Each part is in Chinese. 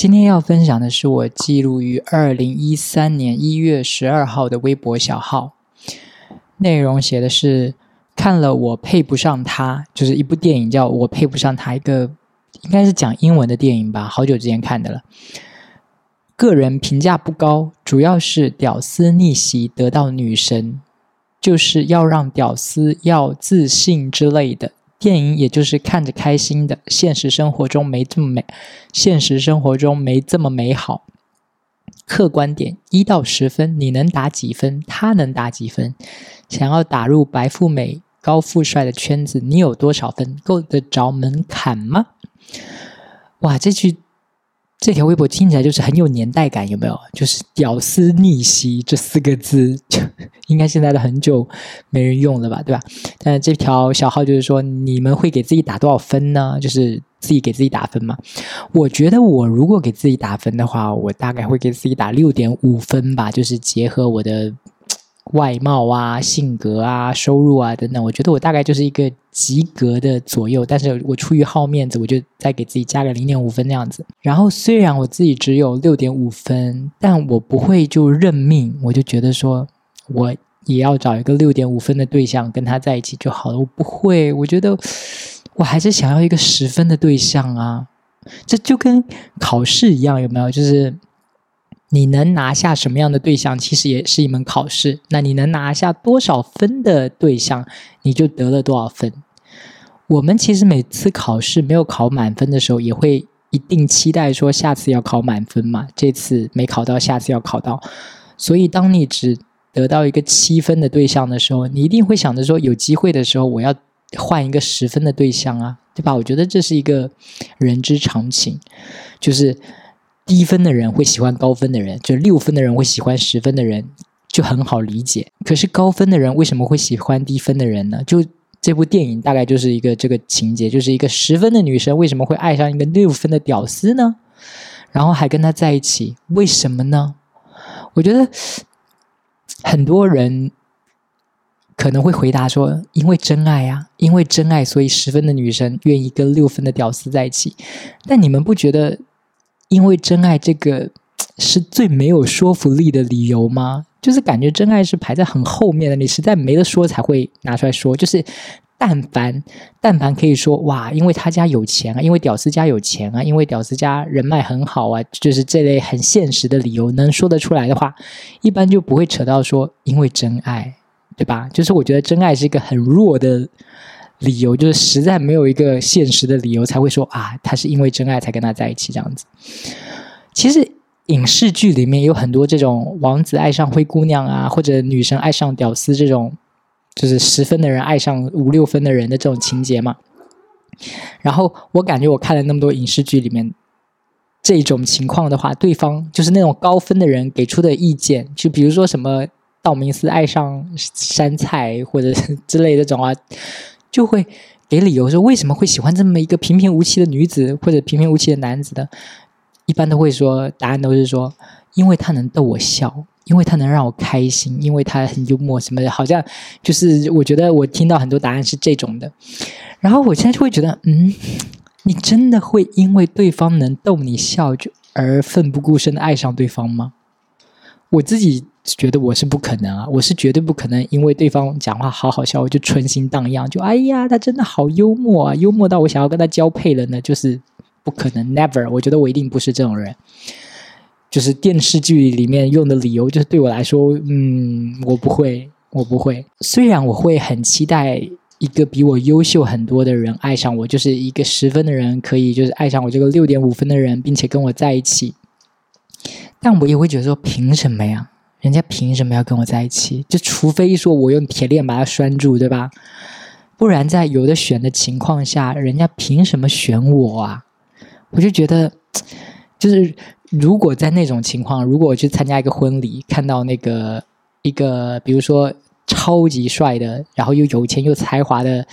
今天要分享的是我记录于2013年1月12号的微博小号，内容写的是看了我配不上他，就是一部电影叫我配不上他，一个应该是讲英文的电影吧，好久之前看的了。个人评价不高，主要是屌丝逆袭得到女神，就是要让屌丝要自信之类的。电影也就是看着开心的，现实生活中没这么美好。客观点1到10分，你能打几分，他能打几分。想要打入白富美高富帅的圈子，你有多少分，够得着门槛吗？哇，这条微博听起来就是很有年代感，有没有？就是屌丝逆袭这四个字，应该现在都很久没人用了吧，对吧？但这条小号就是说，你们会给自己打多少分呢？就是自己给自己打分嘛。我觉得我如果给自己打分的话，我大概会给自己打 6.5 分吧，就是结合我的外貌啊、性格啊、收入啊等等，我觉得我大概就是一个及格的左右，但是我出于好面子，我就再给自己加个 0.5 分那样子。然后虽然我自己只有 6.5 分，但我不会就认命，我就觉得说我也要找一个 6.5 分的对象跟他在一起就好了，我不会，我觉得我还是想要一个10分的对象啊。这就跟考试一样，有没有？就是你能拿下什么样的对象，其实也是一门考试。那你能拿下多少分的对象，你就得了多少分。我们其实每次考试没有考满分的时候，也会一定期待说下次要考满分嘛，这次没考到，下次要考到。所以当你只得到一个7分的对象的时候，你一定会想着说，有机会的时候我要换一个10分的对象啊，对吧？我觉得这是一个人之常情，就是低分的人会喜欢高分的人，就6分的人会喜欢10分的人，就很好理解。可是高分的人为什么会喜欢低分的人呢？就这部电影大概就是一个这个情节，就是一个10分的女生为什么会爱上一个6分的屌丝呢？然后还跟他在一起，为什么呢？我觉得很多人可能会回答说，因为真爱啊，因为真爱，所以10分的女生愿意跟6分的屌丝在一起。但你们不觉得因为真爱这个是最没有说服力的理由吗？就是感觉真爱是排在很后面的，你实在没得说才会拿出来说。就是但凡可以说，哇，因为他家有钱啊，因为屌丝家有钱啊，因为屌丝家人脉很好啊，就是这类很现实的理由能说得出来的话，一般就不会扯到说因为真爱，对吧？就是我觉得真爱是一个很弱的理由，就是实在没有一个现实的理由才会说啊，他是因为真爱才跟他在一起这样子。其实影视剧里面有很多这种王子爱上灰姑娘啊，或者女生爱上屌丝这种，就是10分的人爱上5、6分的人的这种情节嘛。然后我感觉我看了那么多影视剧里面，这种情况的话，对方就是那种高分的人给出的意见，就比如说什么道明寺爱上山菜或者之类的这种啊，就会给理由说为什么会喜欢这么一个平平无奇的女子或者平平无奇的男子的，一般都会说，答案都是说因为他能逗我笑，因为他能让我开心，因为他很幽默什么的，好像就是我觉得我听到很多答案是这种的。然后我现在就会觉得，你真的会因为对方能逗你笑而奋不顾身的爱上对方吗？我自己觉得我是不可能啊，我是绝对不可能因为对方讲话好好笑我就春心荡漾，就哎呀他真的好幽默啊，幽默到我想要跟他交配了呢，就是不可能 never， 我觉得我一定不是这种人。就是电视剧里面用的理由，就是对我来说我不会。虽然我会很期待一个比我优秀很多的人爱上我，就是一个10分的人可以就是爱上我这个 6.5 分的人并且跟我在一起，但我也会觉得说凭什么呀，人家凭什么要跟我在一起？就除非说我用铁链把他拴住，对吧？不然在有的选的情况下，人家凭什么选我啊？我就觉得，就是如果在那种情况，如果我去参加一个婚礼，看到那个一个比如说超级帅的，然后又有钱又才华的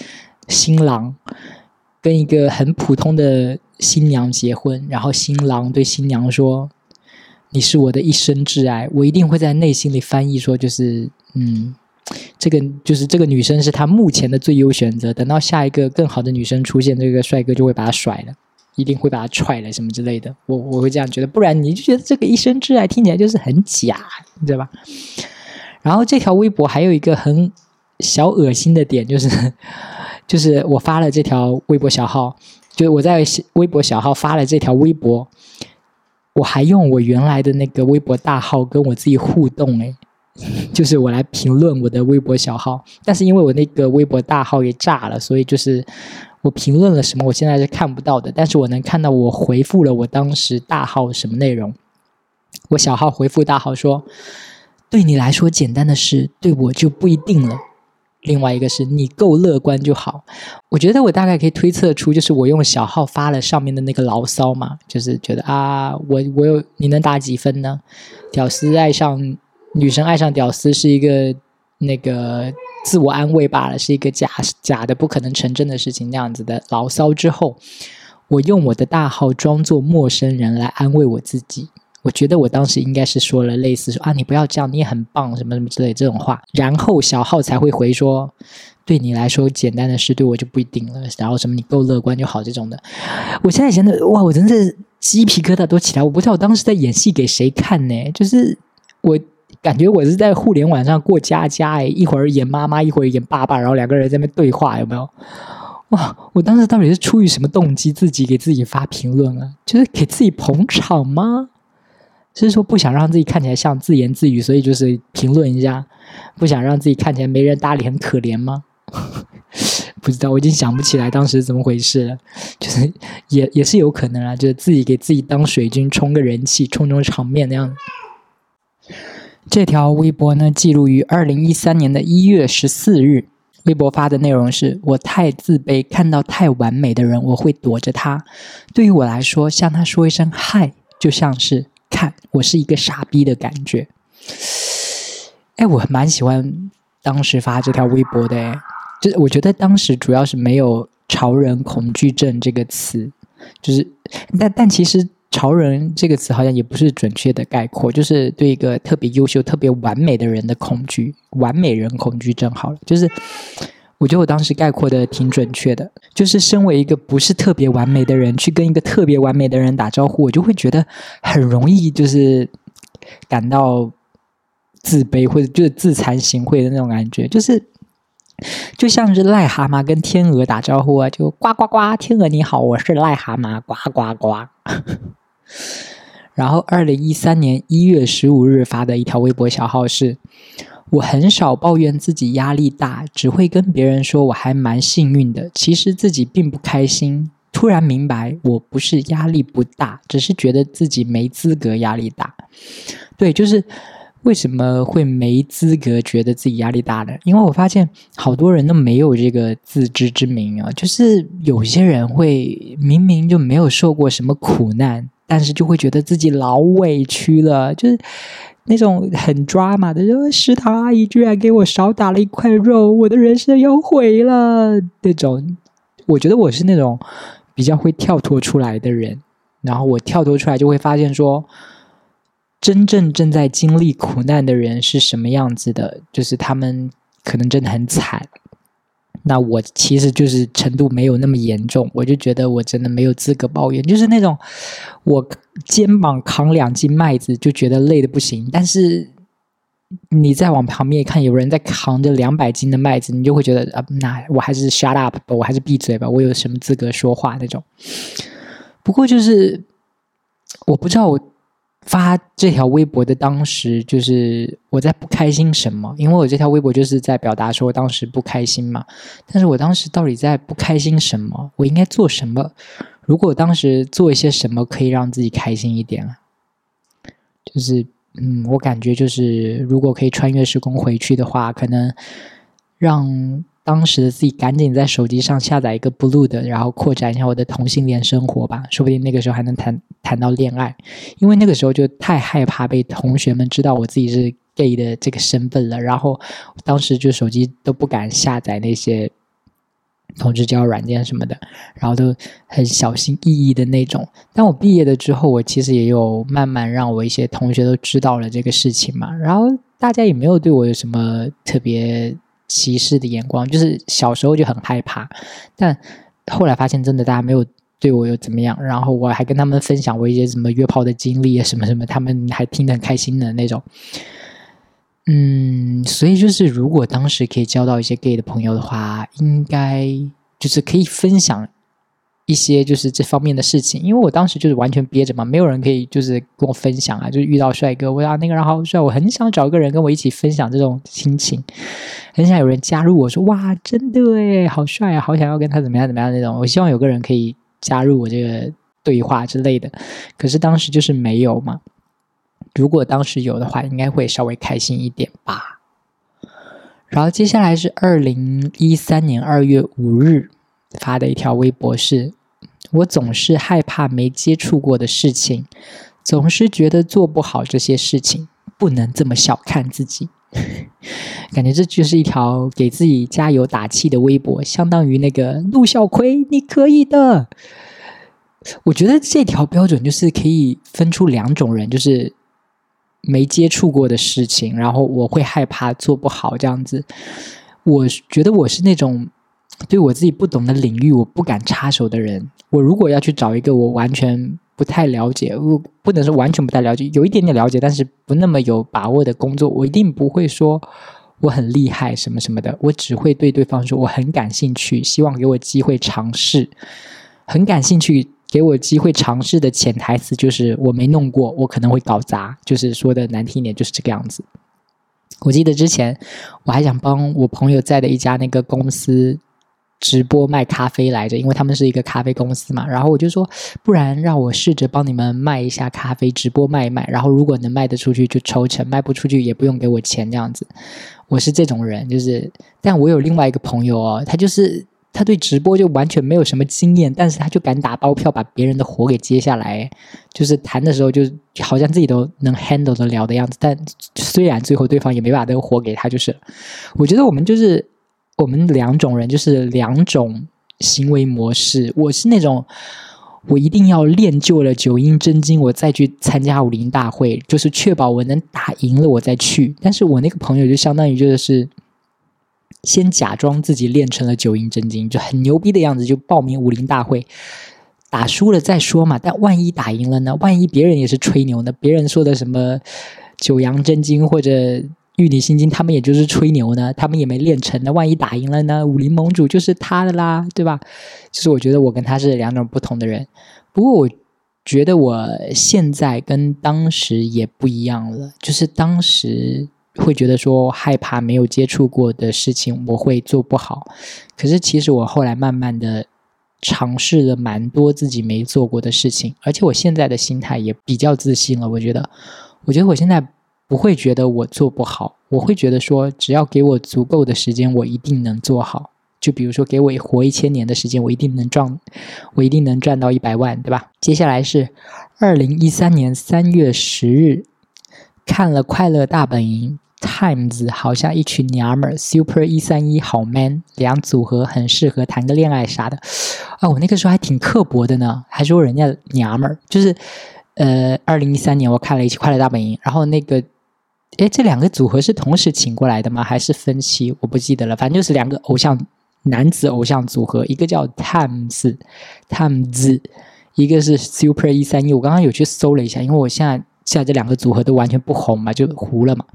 新郎，跟一个很普通的新娘结婚，然后新郎对新娘说你是我的一生挚爱，我一定会在内心里翻译说，就是这个女生是她目前的最优选择，等到下一个更好的女生出现，这个帅哥就会把她甩了。一定会把他踹了什么之类的，我会这样觉得，不然你就觉得这个一生挚爱听起来就是很假，你知道吧？然后这条微博还有一个很小恶心的点，就是我发了这条微博小号，就是我在微博小号发了这条微博，我还用我原来的那个微博大号跟我自己互动，就是我来评论我的微博小号，但是因为我那个微博大号也炸了，所以就是我评论了什么我现在是看不到的，但是我能看到我回复了我当时大号什么内容。我小号回复大号说，对你来说简单的事，对我就不一定了。另外一个是你够乐观就好。我觉得我大概可以推测出，就是我用小号发了上面的那个牢骚嘛，就是觉得啊，我有你能打几分呢？屌丝爱上女生爱上屌丝是一个那个自我安慰罢了，是一个假的不可能成真的事情，那样子的牢骚之后，我用我的大号装作陌生人来安慰我自己。我觉得我当时应该是说了类似说啊，你不要这样，你也很棒什么什么之类这种话，然后小号才会回说，对你来说简单的事，对我就不一定了，然后什么你够乐观就好这种的。我现在想的哇，我真的鸡皮疙瘩都起来，我不知道我当时在演戏给谁看呢，就是我感觉我是在互联网上过家家，一会儿演妈妈一会儿演爸爸，然后两个人在那边对话，有没有？哇，我当时到底是出于什么动机自己给自己发评论啊？就是给自己捧场吗？是说不想让自己看起来像自言自语，所以就是评论一下，不想让自己看起来没人搭理很可怜吗？不知道，我已经想不起来当时怎么回事了，就是也是有可能啊，就是自己给自己当水军冲个人气冲冲场面那样。这条微博呢记录于2013年的1月14日，微博发的内容是，我太自卑，看到太完美的人我会躲着他，对于我来说向他说一声嗨就像是看我是一个傻逼的感觉。我蛮喜欢当时发这条微博的，就是我觉得当时主要是没有潮人恐惧症这个词，就是但其实潮人这个词好像也不是准确的概括，就是对一个特别优秀特别完美的人的恐惧，完美人恐惧症好了，就是我觉得我当时概括的挺准确的，就是身为一个不是特别完美的人去跟一个特别完美的人打招呼，我就会觉得很容易就是感到自卑，或者就是自惭形秽的那种感觉，就是就像是癞蛤蟆跟天鹅打招呼啊，就呱呱呱，天鹅你好，我是癞蛤蟆，呱呱呱。然后2013年1月15日发的一条微博小号是，我很少抱怨自己压力大，只会跟别人说我还蛮幸运的，其实自己并不开心，突然明白我不是压力不大，只是觉得自己没资格压力大。对，就是为什么会没资格觉得自己压力大呢？因为我发现好多人都没有这个自知之明啊，就是有些人会明明就没有受过什么苦难，但是就会觉得自己老委屈了，就是那种很 drama 的，食堂阿姨居然给我少打了一块肉，我的人生要毁了那种。我觉得我是那种比较会跳脱出来的人，然后我跳脱出来就会发现说，真正正在经历苦难的人是什么样子的，就是他们可能真的很惨。那我其实就是程度没有那么严重，我就觉得我真的没有资格抱怨，就是那种我肩膀扛2斤麦子就觉得累得不行，但是你再往旁边看有人在扛着200斤的麦子，你就会觉得啊，那我还是 shut up 吧，我还是闭嘴吧，我有什么资格说话那种。不过就是我不知道我发这条微博的当时就是我在不开心什么，因为我这条微博就是在表达说我当时不开心嘛，但是我当时到底在不开心什么，我应该做什么，如果我当时做一些什么可以让自己开心一点啊？就是我感觉就是如果可以穿越时空回去的话，可能让当时的自己赶紧在手机上下载一个 Blue 的，然后扩展一下我的同性恋生活吧，说不定那个时候还能谈到恋爱，因为那个时候就太害怕被同学们知道我自己是 gay 的这个身份了，然后当时就手机都不敢下载那些同志交友软件什么的，然后都很小心翼翼的那种。但我毕业了之后，我其实也有慢慢让我一些同学都知道了这个事情嘛，然后大家也没有对我有什么特别歧视的眼光，就是小时候就很害怕，但后来发现真的大家没有对我又怎么样，然后我还跟他们分享我一些什么约炮的经历啊，什么什么，他们还听得很开心的那种。所以就是如果当时可以交到一些 gay 的朋友的话，应该就是可以分享一些就是这方面的事情，因为我当时就是完全憋着嘛，没有人可以就是跟我分享啊，就是遇到帅哥，我说那个人好帅，我很想找一个人跟我一起分享这种心情，很想有人加入我说哇真的耶好帅啊，好想要跟他怎么样怎么样那种，我希望有个人可以加入我这个对话之类的，可是当时就是没有嘛，如果当时有的话应该会稍微开心一点吧。然后接下来是2013年2月5日发的一条微博，是我总是害怕没接触过的事情，总是觉得做不好这些事情，不能这么小看自己。感觉这就是一条给自己加油打气的微博，相当于那个陆小葵你可以的。我觉得这条标准就是可以分出两种人，就是没接触过的事情，然后我会害怕做不好这样子。我觉得我是那种对我自己不懂的领域我不敢插手的人，我如果要去找一个我完全不太了解，我不能说完全不太了解，有一点点了解但是不那么有把握的工作，我一定不会说我很厉害什么什么的，我只会对对方说我很感兴趣，希望给我机会尝试。很感兴趣给我机会尝试的潜台词就是我没弄过，我可能会搞砸，就是说的难听一点就是这个样子。我记得之前我还想帮我朋友在的一家那个公司直播卖咖啡来着，因为他们是一个咖啡公司嘛，然后我就说不然让我试着帮你们卖一下咖啡，直播卖一卖，然后如果能卖得出去就抽成，卖不出去也不用给我钱这样子。我是这种人，就是但我有另外一个朋友哦，他对直播就完全没有什么经验，但是他就敢打包票把别人的活给接下来，就是谈的时候就好像自己都能 handle 得了的样子，但虽然最后对方也没把这个活给他，就是我觉得我们两种人就是两种行为模式。我是那种我一定要练就了九阴真经我再去参加武林大会，就是确保我能打赢了我再去，但是我那个朋友就相当于就是先假装自己练成了九阴真经就很牛逼的样子，就报名武林大会，打输了再说嘛，但万一打赢了呢，万一别人也是吹牛呢，别人说的什么九阳真经或者玉女心经他们也就是吹牛呢，他们也没练成呢，万一打赢了呢，武林盟主就是他的啦，对吧？就是我觉得我跟他是两种不同的人。不过我觉得我现在跟当时也不一样了，就是当时会觉得说害怕没有接触过的事情我会做不好，可是其实我后来慢慢的尝试了蛮多自己没做过的事情，而且我现在的心态也比较自信了，我觉得我现在不会觉得我做不好，我会觉得说只要给我足够的时间我一定能做好，就比如说给我活1000年的时间我一定能赚到100万，对吧？接下来是2013年3月10日看了快乐大本营 Times 好像一群娘们 Super131 好 man 两组合很适合谈个恋爱啥的啊！我那个时候还挺刻薄的呢，还说人家娘们，就是2013年我看了一期快乐大本营，然后那个这两个组合是同时请过来的吗？还是分期？我不记得了。反正就是两个男子偶像组合，一个叫 Times， 一个是 Super131。我刚刚有去搜了一下，因为我现在这两个组合都完全不红嘛，就糊了嘛。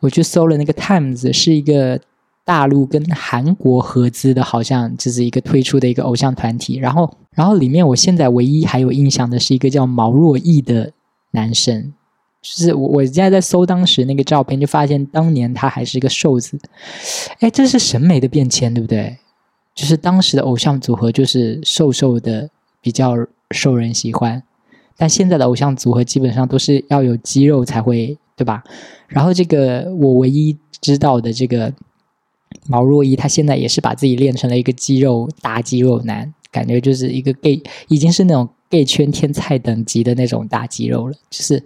我去搜了那个 Times 是一个大陆跟韩国合资的，好像就是一个推出的一个偶像团体。然后里面我现在唯一还有印象的是一个叫毛若毅的男生。就是我现在在搜当时那个照片，就发现当年他还是一个瘦子。哎，这是审美的变迁，对不对？就是当时的偶像组合就是瘦瘦的，比较受人喜欢。但现在的偶像组合基本上都是要有肌肉才会，对吧？然后这个我唯一知道的这个毛若一，他现在也是把自己练成了一个大肌肉男，感觉就是一个 gay， 已经是那种 gay 圈天菜等级的那种大肌肉了。就是，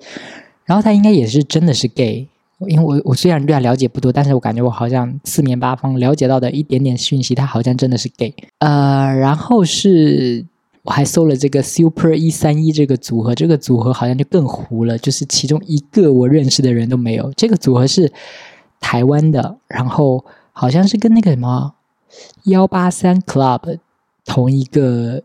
然后他应该也是真的是 gay， 因为我虽然对他了解不多，但是我感觉我好像四面八方了解到的一点点讯息，他好像真的是 gay。然后是。我还搜了这个 Super131 这个组合好像就更糊了，就是其中一个我认识的人都没有。这个组合是台湾的，然后好像是跟那个什么 183Club 同一个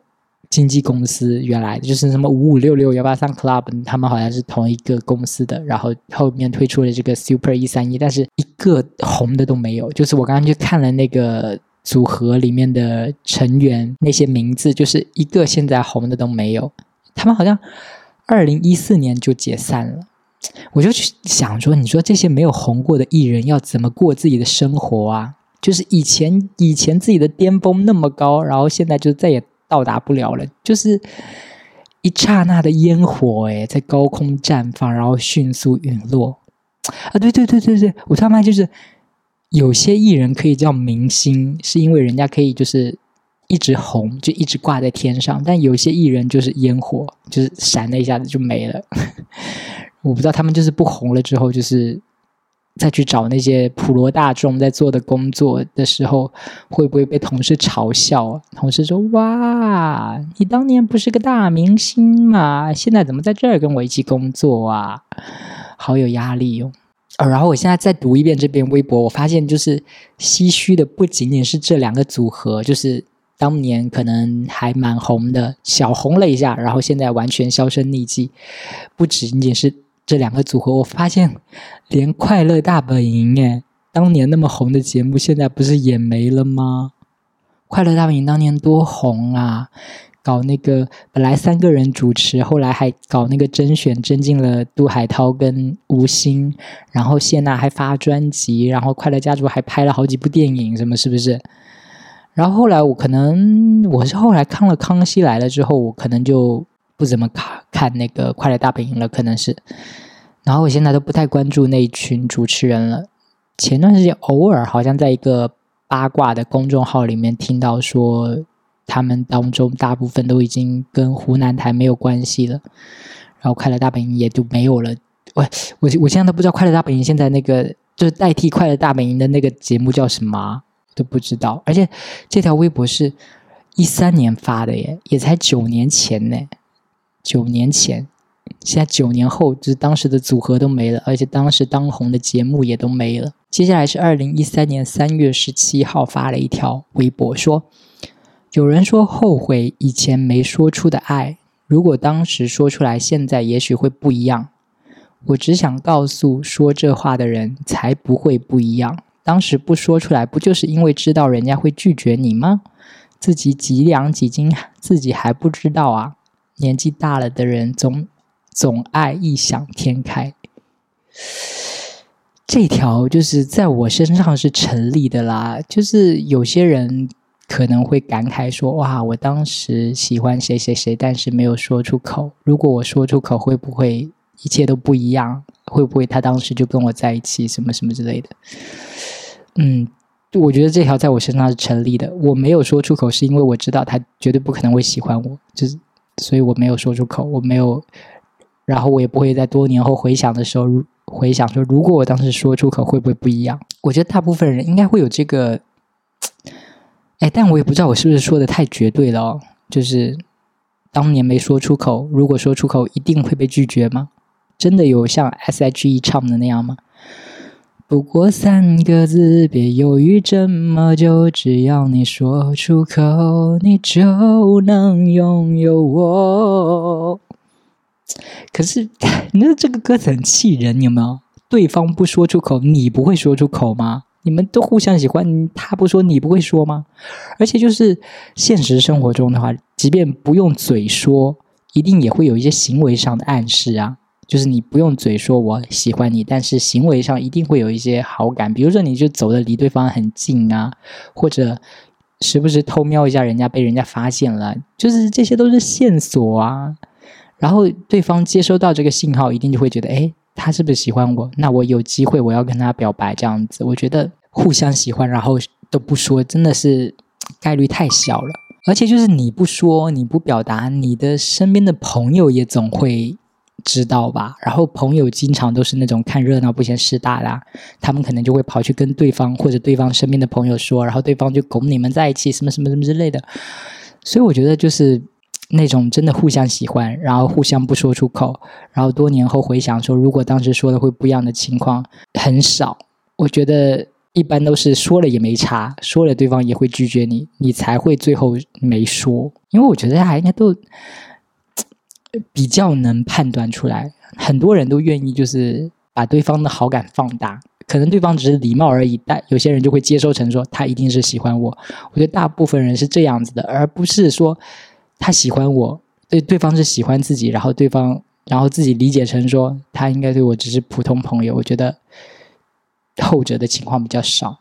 经纪公司原来就是什么5566183Club， 他们好像是同一个公司的，然后后面推出了这个 Super131， 但是一个红的都没有。就是我刚刚去看了那个组合里面的成员那些名字，就是一个现在红的都没有。他们好像2014年就解散了。我就去想说，你说这些没有红过的艺人要怎么过自己的生活啊？就是以前自己的巅峰那么高，然后现在就再也到达不了了，就是一刹那的烟火诶，在高空绽放，然后迅速陨落啊！对，我他妈就是有些艺人可以叫明星，是因为人家可以就是一直红，就一直挂在天上，但有些艺人就是烟火，就是闪了一下子就没了。我不知道他们就是不红了之后，就是再去找那些普罗大众在做的工作的时候，会不会被同事嘲笑啊？同事说：“哇，你当年不是个大明星嘛，现在怎么在这儿跟我一起工作啊？好有压力哟！”哦，然后我现在再读一遍这篇微博，我发现就是唏嘘的不仅仅是这两个组合，就是当年可能还蛮红的，小红了一下，然后现在完全销声匿迹，不仅仅是这两个组合。我发现连快乐大本营诶，当年那么红的节目现在不是也没了吗？快乐大本营当年多红啊，搞那个本来三个人主持，后来还搞那个甄选，甄进了杜海涛跟吴昕，然后谢娜还发专辑，然后快乐家族还拍了好几部电影什么，是不是？然后后来我是后来看了康熙来了之后，我可能就不怎么看那个快乐大本营了，可能是。然后我现在都不太关注那一群主持人了。前段时间偶尔好像在一个八卦的公众号里面听到说，他们当中大部分都已经跟湖南台没有关系了，然后快乐大本营也就没有了。我现在都不知道快乐大本营现在那个就是代替快乐大本营的那个节目叫什么，都不知道。而且这条微博是13年发的耶，也才9年前呢。9年前，现在9年后，就是当时的组合都没了，而且当时当红的节目也都没了。接下来是2013年3月17号发了一条微博说，有人说后悔以前没说出的爱，如果当时说出来，现在也许会不一样。我只想告诉说这话的人，才不会不一样。当时不说出来，不就是因为知道人家会拒绝你吗？自己几两几斤，自己还不知道啊。年纪大了的人总爱异想天开。这条就是在我身上是成立的啦，就是有些人可能会感慨说，哇，我当时喜欢谁谁谁，但是没有说出口，如果我说出口，会不会一切都不一样？会不会他当时就跟我在一起什么什么之类的。我觉得这条在我身上是成立的，我没有说出口是因为我知道他绝对不可能会喜欢我，就是所以我没有说出口，我没有，然后我也不会在多年后回想的时候回想说，如果我当时说出口会不会不一样？我觉得大部分人应该会有这个，但我也不知道我是不是说的太绝对了哦。就是当年没说出口，如果说出口一定会被拒绝吗？真的有像 S.H.E 唱的那样吗？不过3个字，别犹豫这么久，只要你说出口，你就能拥有我。可是你说这个歌词很气人，有没有？对方不说出口，你不会说出口吗？你们都互相喜欢，他不说，你不会说吗？而且就是现实生活中的话，即便不用嘴说，一定也会有一些行为上的暗示啊。就是你不用嘴说我喜欢你，但是行为上一定会有一些好感，比如说你就走得离对方很近啊，或者时不时偷瞄一下人家，被人家发现了，就是这些都是线索啊。然后对方接收到这个信号，一定就会觉得，他是不是喜欢我？那我有机会我要跟他表白这样子。我觉得互相喜欢然后都不说，真的是概率太小了。而且就是你不说，你不表达，你的身边的朋友也总会知道吧。然后朋友经常都是那种看热闹不嫌事大的啊，他们可能就会跑去跟对方或者对方身边的朋友说，然后对方就拱你们在一起什么什么什么之类的。所以我觉得就是那种真的互相喜欢然后互相不说出口，然后多年后回想说如果当时说的会不一样的情况很少。我觉得一般都是说了也没差，说了对方也会拒绝你，你才会最后没说。因为我觉得大家应该都比较能判断出来，很多人都愿意就是把对方的好感放大，可能对方只是礼貌而已，但有些人就会接收成说他一定是喜欢我。我觉得大部分人是这样子的，而不是说他喜欢我，对方是喜欢自己，然后对方然后自己理解成说他应该对我只是普通朋友。我觉得后者的情况比较少。